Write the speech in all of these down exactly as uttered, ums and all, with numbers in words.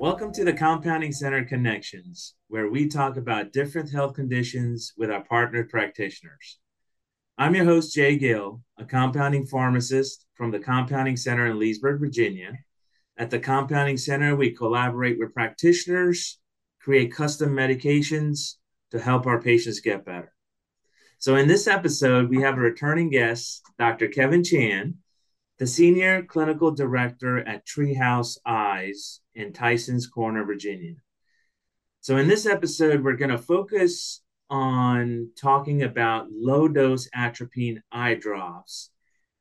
Welcome to the Compounding Center Connections, where we talk about different health conditions with our partnered practitioners. I'm your host, Jay Gill, a compounding pharmacist from the Compounding Center in Leesburg, Virginia. At the Compounding Center, we collaborate with practitioners, create custom medications to help our patients get better. So in this episode, we have a returning guest, Doctor Kevin Chan, the Senior Clinical Director at Treehouse Eyes in Tyson's Corner, Virginia. So in this episode, we're going to focus on talking about low-dose atropine eye drops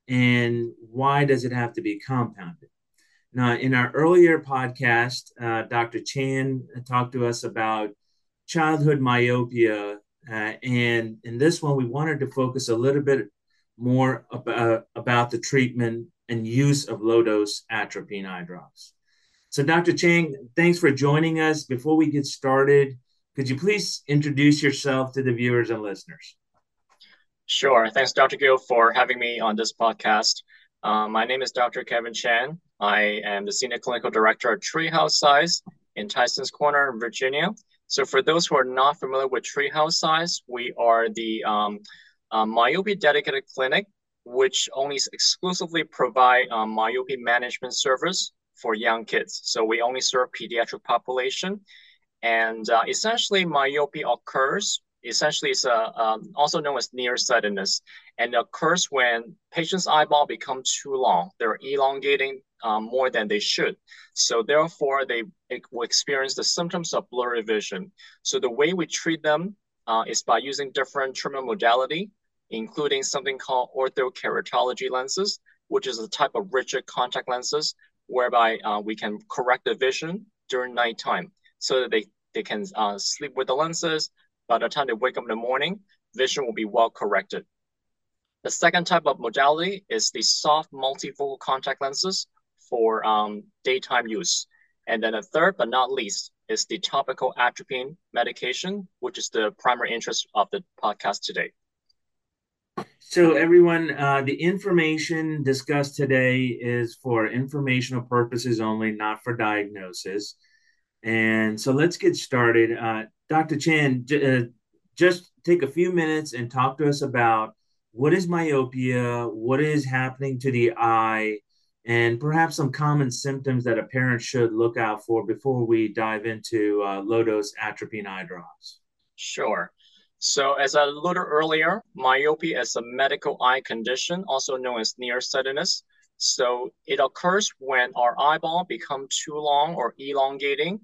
and why does it have to be compounded. Now, in our earlier podcast, uh, Doctor Chan talked to us about childhood myopia, uh, and in this one, we wanted to focus a little bit more about, about the treatment and use of low-dose atropine eye drops. So Doctor Chan, thanks for joining us. Before we get started, could you please introduce yourself to the viewers and listeners? Sure. Thanks, Doctor Gill, for having me on this podcast. Uh, my name is Doctor Kevin Chan. I am the Senior Clinical Director at Treehouse Eyes in Tyson's Corner, Virginia. So for those who are not familiar with Treehouse Eyes, we are the um, Uh, myopia-dedicated clinic, which only exclusively provide um, myopia management service for young kids. So we only serve pediatric population. And uh, essentially, myopia occurs, essentially it's a, um, also known as nearsightedness, and occurs when patient's eyeball become too long. They're elongating um, more than they should. So therefore, they will experience the symptoms of blurry vision. So the way we treat them uh, is by using different treatment modality, including something called orthokeratology lenses, which is a type of rigid contact lenses, whereby uh, we can correct the vision during nighttime so that they, they can uh, sleep with the lenses. By the time they wake up in the morning, vision will be well corrected. The second type of modality is the soft multifocal contact lenses for um, daytime use. And then a third, but not least, is the topical atropine medication, which is the primary interest of the podcast today. So everyone, uh, the information discussed today is for informational purposes only, not for diagnosis. And so let's get started. Uh, Doctor Chan, j- uh, just take a few minutes and talk to us about what is myopia, what is happening to the eye, and perhaps some common symptoms that a parent should look out for before we dive into uh, low-dose atropine eye drops. Sure. So as I alluded earlier, myopia is a medical eye condition, also known as nearsightedness. So it occurs when our eyeball becomes too long or elongating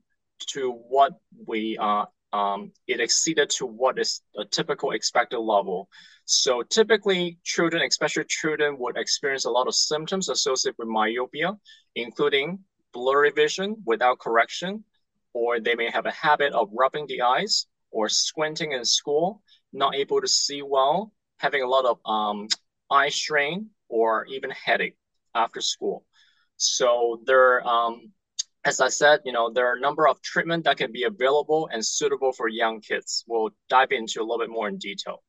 to what we, uh, um, it exceeded to what is a typical expected level. So typically children, especially children, would experience a lot of symptoms associated with myopia, including blurry vision without correction, or they may have a habit of rubbing the eyes, or squinting in school, not able to see well, having a lot of um, eye strain, or even headache after school. So there, um, as I said, you know, there are a number of treatments that can be available and suitable for young kids. We'll dive into a little bit more in detail.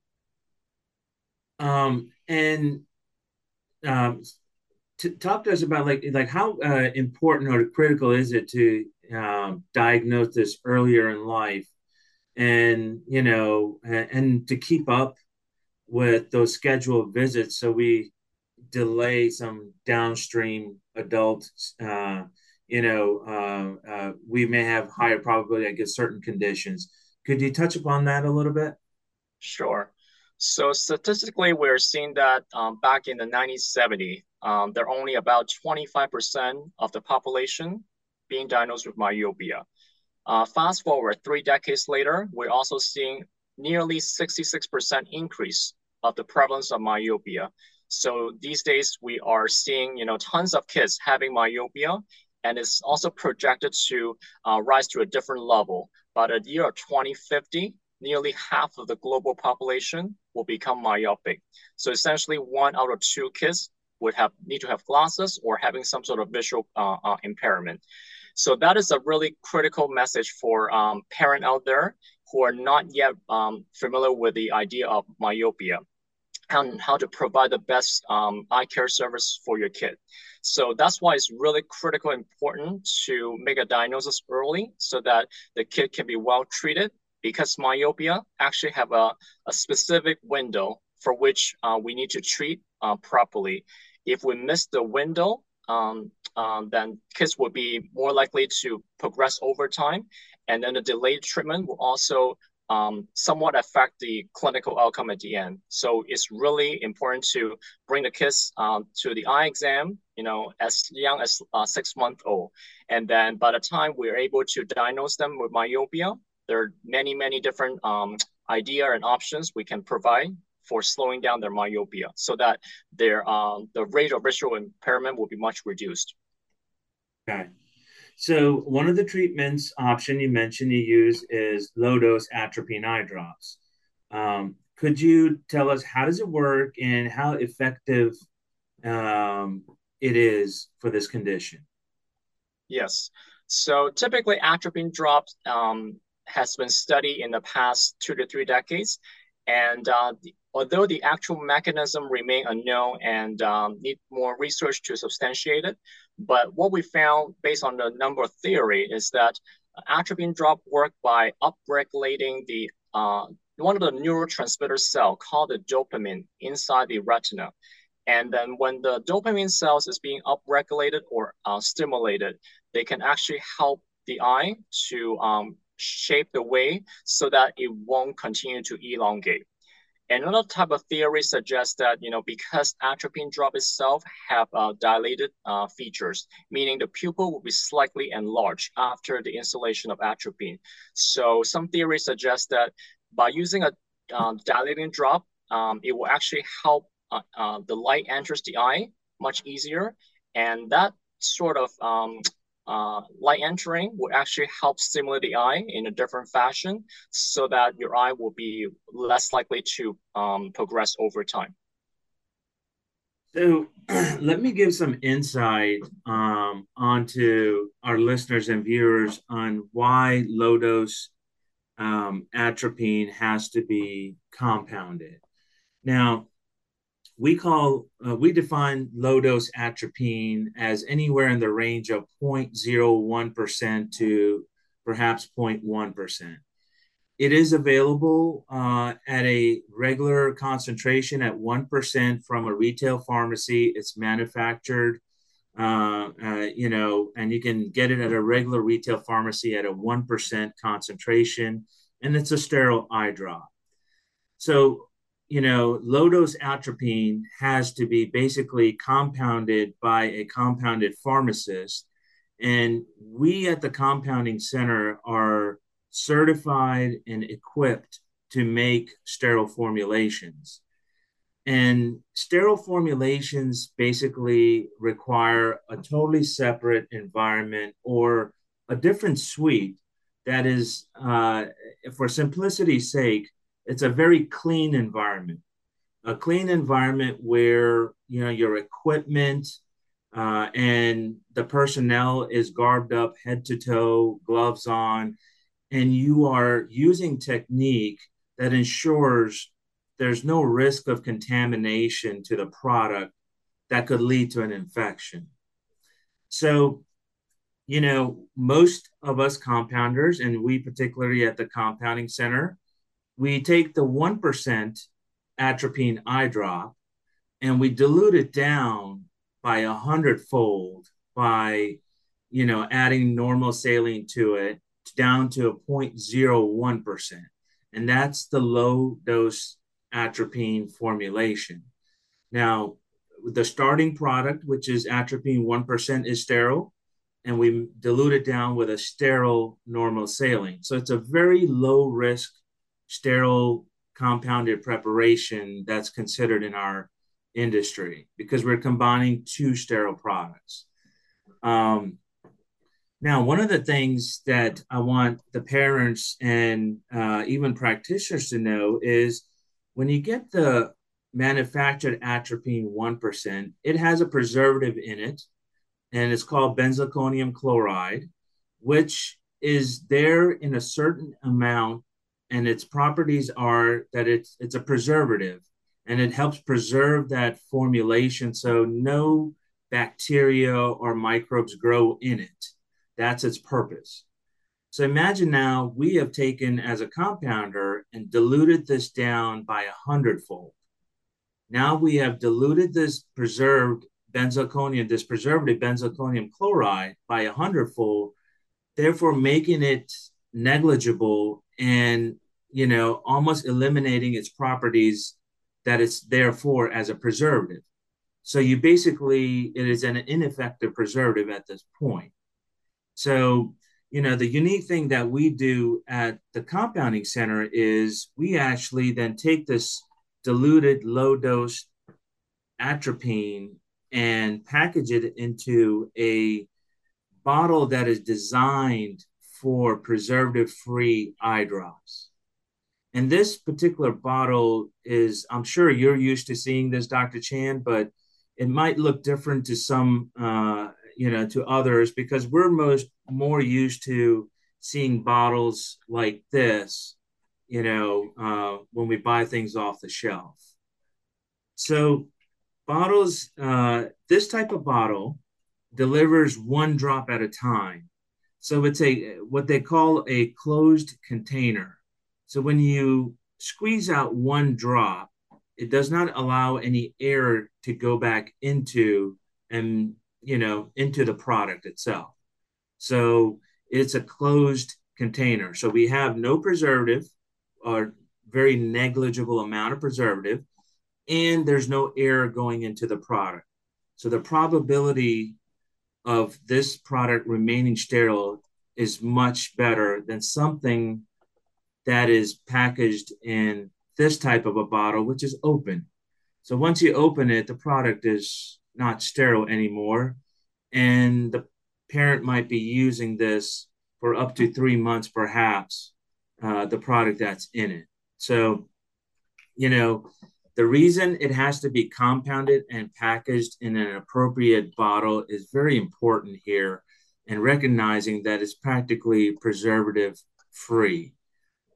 Um, and um, to talk to us about like, like how uh, important or critical is it to uh, diagnose this earlier in life? And, you know, and, and to keep up with those scheduled visits so we delay some downstream adults, uh, you know, uh, uh, we may have higher probability against certain conditions. Could you touch upon that a little bit? Sure. So statistically, we're seeing that um, back in the nineteen seventies, um, there are only about twenty-five percent of the population being diagnosed with myopia. Uh, fast forward three decades later, we're also seeing nearly sixty-six percent increase of the prevalence of myopia. So these days we are seeing, you know, tons of kids having myopia, and it's also projected to uh, rise to a different level. By the year of twenty fifty, nearly half of the global population will become myopic. So essentially one out of two kids would have need to have glasses or having some sort of visual uh, uh, impairment. So that is a really critical message for um, parents out there who are not yet um, familiar with the idea of myopia and how to provide the best um, eye care service for your kid. So that's why it's really critical and important to make a diagnosis early so that the kid can be well treated, because myopia actually have a, a specific window for which uh, we need to treat uh, properly. If we miss the window, um, um, then kids will be more likely to progress over time. And then the delayed treatment will also um, somewhat affect the clinical outcome at the end. So it's really important to bring the kids um, to the eye exam, you know, as young as uh, six month old. And then by the time we're able to diagnose them with myopia, there are many, many different um, ideas and options we can provide for slowing down their myopia so that their um, the rate of visual impairment will be much reduced. Okay. So one of the treatments option you mentioned you use is low-dose atropine eye drops. Um, could you tell us how does it work and how effective um, it is for this condition? Yes. So typically atropine drops um, has been studied in the past two to three decades. And uh, the, although the actual mechanism remains unknown and um, need more research to substantiate it, but what we found based on the number theory is that atropine drop work by upregulating the uh, one of the neurotransmitter cell called the dopamine inside the retina. And then when the dopamine cells is being upregulated or uh, stimulated, they can actually help the eye to um, shape the way so that it won't continue to elongate. Another type of theory suggests that, you know, because atropine drop itself have uh, dilated uh, features, meaning the pupil will be slightly enlarged after the instillation of atropine. So some theories suggest that by using a uh, dilating drop, um, it will actually help uh, uh, the light enters the eye much easier, and that sort of um, Uh, light entering will actually help stimulate the eye in a different fashion so that your eye will be less likely to um, progress over time. So let me give some insight um, onto our listeners and viewers on why low-dose um, atropine has to be compounded. Now, We call, uh, we define low-dose atropine as anywhere in the range of zero point zero one percent to perhaps zero point one percent. It is available uh, at a regular concentration at one percent from a retail pharmacy. It's manufactured, uh, uh, you know, and you can get it at a regular retail pharmacy at a one percent concentration, and it's a sterile eye drop. So, you know, low-dose atropine has to be basically compounded by a compounded pharmacist. And we at the Compounding Center are certified and equipped to make sterile formulations. And sterile formulations basically require a totally separate environment or a different suite that is, uh, for simplicity's sake, it's a very clean environment, a clean environment where, you know, your equipment uh, and the personnel is garbed up head to toe, gloves on, and you are using technique that ensures there's no risk of contamination to the product that could lead to an infection. So, you know, most of us compounders, and we particularly at the Compounding Center, we take the one percent atropine eye drop and we dilute it down by a hundredfold by, you know, adding normal saline to it down to a zero point zero one percent. And that's the low dose atropine formulation. Now, the starting product, which is atropine one percent, is sterile, and we dilute it down with a sterile normal saline. So it's a very low risk sterile compounded preparation that's considered in our industry because we're combining two sterile products. Um, now, one of the things that I want the parents and uh, even practitioners to know is when you get the manufactured atropine one percent, it has a preservative in it, and it's called benzalkonium chloride, which is there in a certain amount. And its properties are that it's it's a preservative, and it helps preserve that formulation so no bacteria or microbes grow in it. That's its purpose. So imagine now we have taken as a compounder and diluted this down by a hundredfold. Now we have diluted this preserved benzalkonium, this preservative benzalkonium chloride by a hundredfold, therefore making it negligible and, you know, almost eliminating its properties that it's there for as a preservative. So you basically, it is an ineffective preservative at this point. So, you know, the unique thing that we do at the Compounding Center is we actually then take this diluted low-dose atropine and package it into a bottle that is designed for preservative-free eye drops. And this particular bottle is, I'm sure you're used to seeing this, Doctor Chan, but it might look different to some, uh, you know, to others, because we're most more used to seeing bottles like this, you know, uh, when we buy things off the shelf. So bottles, uh, this type of bottle delivers one drop at a time. So it's a, what they call a closed container. So when you squeeze out one drop, it does not allow any air to go back into and, you know, into the product itself. So it's a closed container. So we have no preservative or very negligible amount of preservative, and there's no air going into the product. So the probability of this product remaining sterile is much better than something that is packaged in this type of a bottle, which is open. So once you open it, the product is not sterile anymore. And the parent might be using this for up to three months, perhaps, uh, the product that's in it. So, you know, the reason it has to be compounded and packaged in an appropriate bottle is very important here, and recognizing that it's practically preservative free.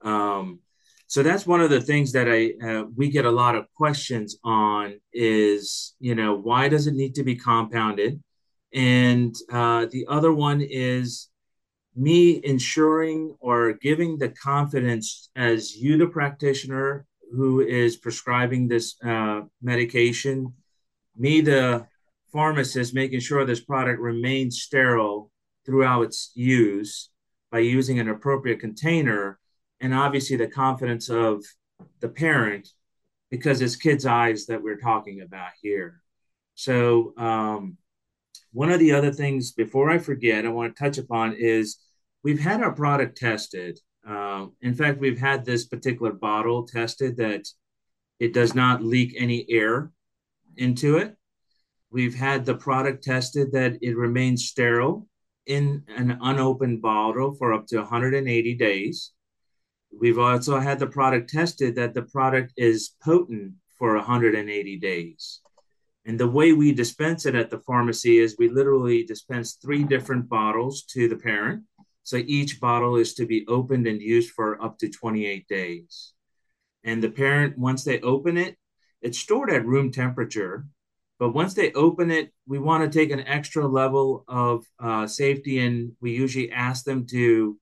Um, so that's one of the things that I, uh, we get a lot of questions on is, you know, why does it need to be compounded? And uh, the other one is me ensuring or giving the confidence as you, the practitioner who is prescribing this uh, medication, me, the pharmacist, making sure this product remains sterile throughout its use by using an appropriate container. And obviously the confidence of the parent, because it's kids' eyes that we're talking about here. So um, one of the other things, before I forget, I want to touch upon is we've had our product tested. Uh, in fact, we've had this particular bottle tested that it does not leak any air into it. We've had the product tested that it remains sterile in an unopened bottle for up to one hundred eighty days. We've also had the product tested that the product is potent for one hundred eighty days. And the way we dispense it at the pharmacy is we literally dispense three different bottles to the parent. So each bottle is to be opened and used for up to twenty-eight days. And the parent, once they open it, it's stored at room temperature. But once they open it, we want to take an extra level of uh, safety. And we usually ask them to,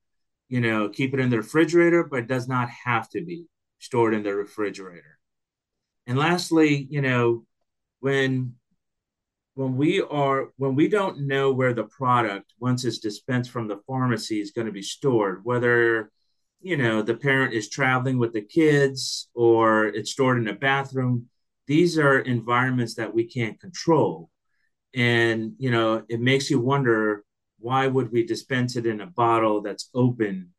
you know, keep it in the refrigerator, but does not have to be stored in the refrigerator. And lastly, you know, when when we are when we don't know where the product, once it's dispensed from the pharmacy, is going to be stored, whether, you know, the parent is traveling with the kids or it's stored in a bathroom, these are environments that we can't control. And, you know, it makes you wonder, why would we dispense it in a bottle that's open,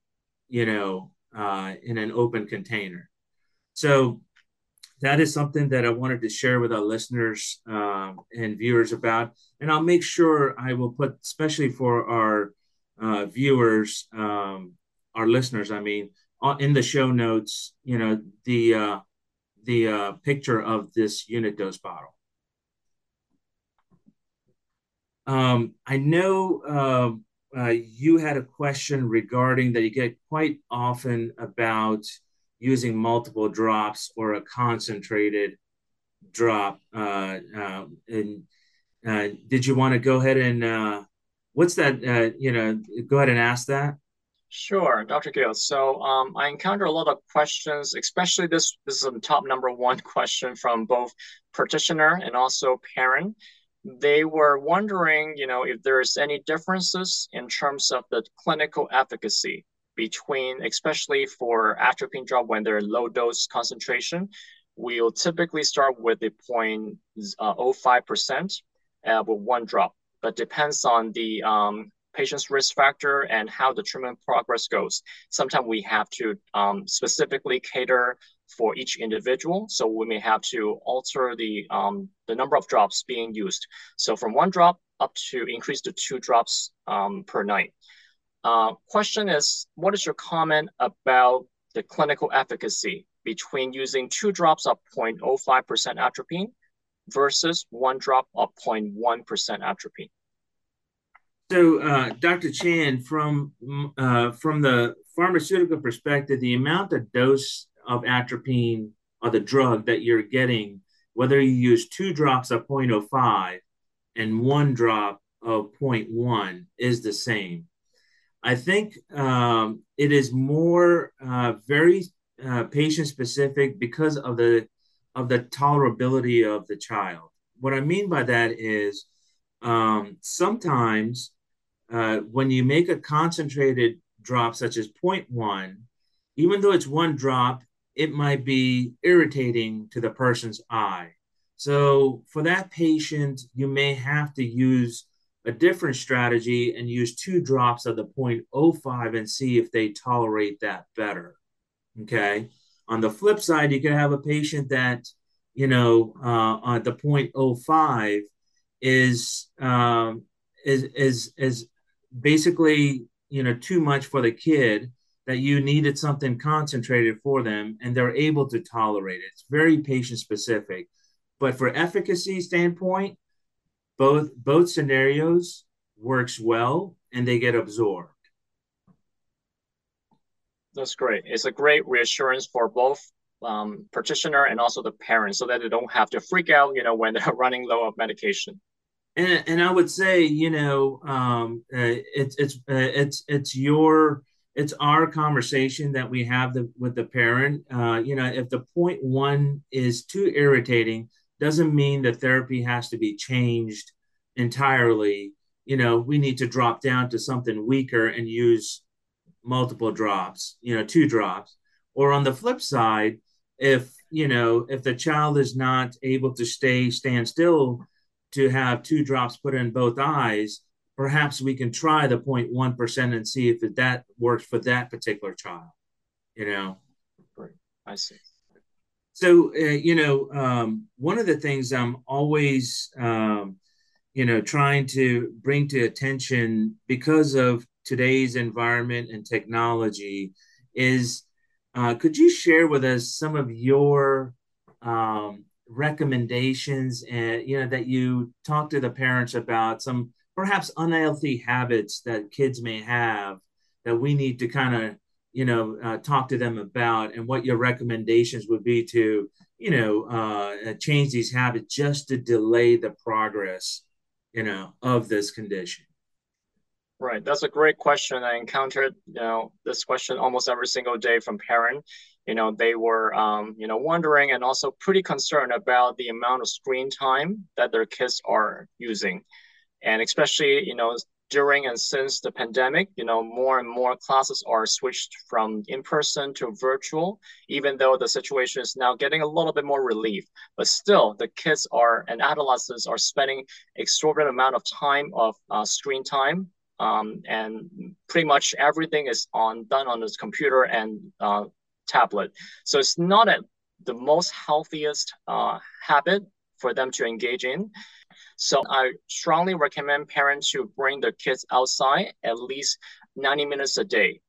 you know, uh, in an open container? So that is something that I wanted to share with our listeners uh, and viewers about. And I'll make sure I will put, especially for our uh, viewers, um, our listeners, I mean, in the show notes, you know, the, uh, the uh, picture of this unit dose bottle. Um, I know uh, uh, you had a question regarding that you get quite often about using multiple drops or a concentrated drop. Uh, uh, and Uh, did you want to go ahead and uh, what's that? Uh, you know, go ahead and ask that. Sure, Doctor Gill. So um, I encounter a lot of questions, especially this. This is a top number one question from both practitioner and also parent. They were wondering, you know, if there's any differences in terms of the clinical efficacy between, especially for atropine drug when they're in low dose concentration. We'll typically start with a zero point zero five percent uh, with one drop, but depends on the um, patient's risk factor and how the treatment progress goes. Sometimes we have to um, specifically cater for each individual. So we may have to alter the, um, the number of drops being used. So from one drop up to increase to two drops um, per night. Uh, question is, what is your comment about the clinical efficacy between using two drops of zero point zero five percent atropine versus one drop of zero point one percent atropine? So, uh, Doctor Chan, from uh, from the pharmaceutical perspective, the amount of dose of atropine or the drug that you're getting, whether you use two drops of zero point zero five and one drop of zero point one, is the same. I think um, it is more uh, very Uh, patient specific because of the of the tolerability of the child. What I mean by that is um, sometimes uh, when you make a concentrated drop such as zero point one, even though it's one drop, it might be irritating to the person's eye. So for that patient, you may have to use a different strategy and use two drops of the zero point zero five and see if they tolerate that better. Okay. On the flip side, you could have a patient that, you know, uh, uh, the zero point zero five is, um, is, is, is basically, you know, too much for the kid, that you needed something concentrated for them and they're able to tolerate it. It's very patient specific, but for efficacy standpoint, both, both scenarios works well and they get absorbed. That's great. It's a great reassurance for both um, practitioner and also the parents, so that they don't have to freak out, you know, when they're running low of medication. And and I would say, you know, um, uh, it's it's uh, it's it's your it's our conversation that we have the, with the parent. Uh, you know, if the point one is too irritating, doesn't mean the therapy has to be changed entirely. You know, we need to drop down to something weaker and use multiple drops, you know, two drops. Or on the flip side, if, you know, if the child is not able to stay, stand still to have two drops put in both eyes, perhaps we can try the zero point one percent and see if that works for that particular child, you know? Great. I see. So, uh, you know, um, one of the things I'm always, um, you know, trying to bring to attention because of today's environment and technology is, uh, could you share with us some of your um, recommendations and, you know, that you talk to the parents about some perhaps unhealthy habits that kids may have that we need to kind of, you know, uh, talk to them about, and what your recommendations would be to, you know, uh, change these habits just to delay the progress, you know, of this condition? Right. That's a great question. I encountered, you know, this question almost every single day from parents. You know, they were, um, you know, wondering and also pretty concerned about the amount of screen time that their kids are using. And especially, you know, during and since the pandemic, you know, more and more classes are switched from in-person to virtual, even though the situation is now getting a little bit more relief. But still, the kids are and adolescents are spending exorbitant amount of time of uh, screen time. Um, and pretty much everything is on done on this computer and uh, tablet. So it's not a, the most healthiest uh, habit for them to engage in. So I strongly recommend parents to bring their kids outside at least ninety minutes a day,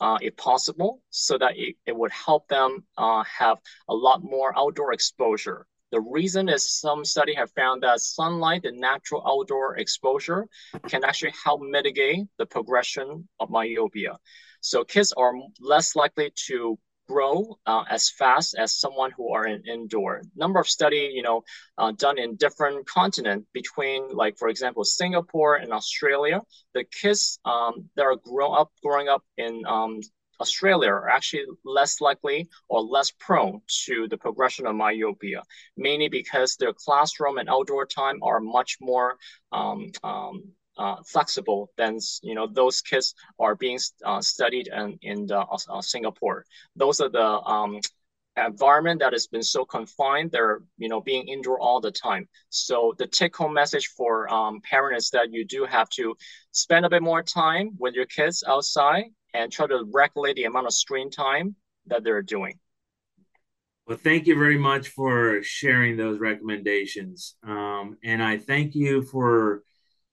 uh, if possible, so that it, it would help them uh, have a lot more outdoor exposure. The reason is some study have found that sunlight and natural outdoor exposure can actually help mitigate the progression of myopia. So kids are less likely to grow uh, as fast as someone who are in indoor. Number of study, you know, uh, done in different continent between, like, for example, Singapore and Australia. The kids um, that are grow up, growing up in um, Australia are actually less likely or less prone to the progression of myopia, mainly because their classroom and outdoor time are much more um, um, uh, flexible than, you know, those kids are being uh, studied in, in the, uh, Singapore. Those are the um, environment that has been so confined, they're, you know, being indoor all the time. So the take-home message for um, parents is that you do have to spend a bit more time with your kids outside and try to regulate the amount of screen time that they're doing. Well, thank you very much for sharing those recommendations. Um, and I thank you for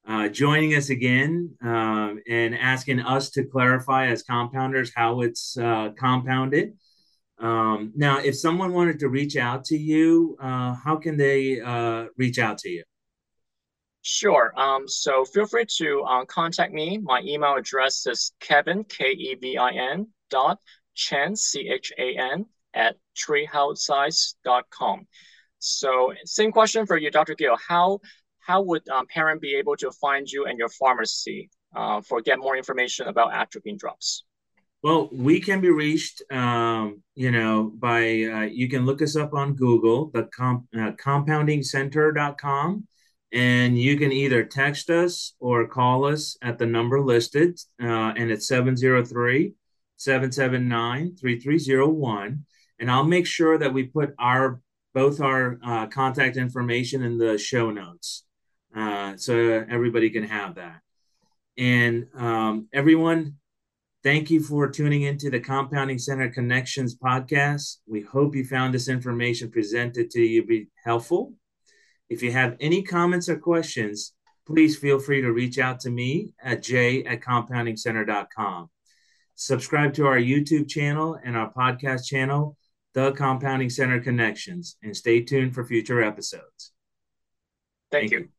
uh, joining us again um, and asking us to clarify as compounders how it's uh, compounded. Um, now, if someone wanted to reach out to you, uh, how can they uh, reach out to you? Sure. Um, so feel free to uh, contact me. My email address is Kevin, K E V I N, dot Chan, C H A N, at treehouse eyes dot com. So same question for you, Doctor Gill. How how would um, parent be able to find you and your pharmacy uh, for get more information about atropine drops? Well, we can be reached, um, you know, by, uh, you can look us up on Google, the comp uh, compounding center dot com. And you can either text us or call us at the number listed, uh, and it's seven zero three, seven seven nine, three three zero one. And I'll make sure that we put our both our uh, contact information in the show notes, uh, so everybody can have that. And um, everyone, thank you for tuning into the Compounding Center Connections podcast. We hope you found this information presented to you be helpful. If you have any comments or questions, please feel free to reach out to me at j at compounding center dot com. Subscribe to our YouTube channel and our podcast channel, The Compounding Center Connections, and stay tuned for future episodes. Thank, Thank you. you.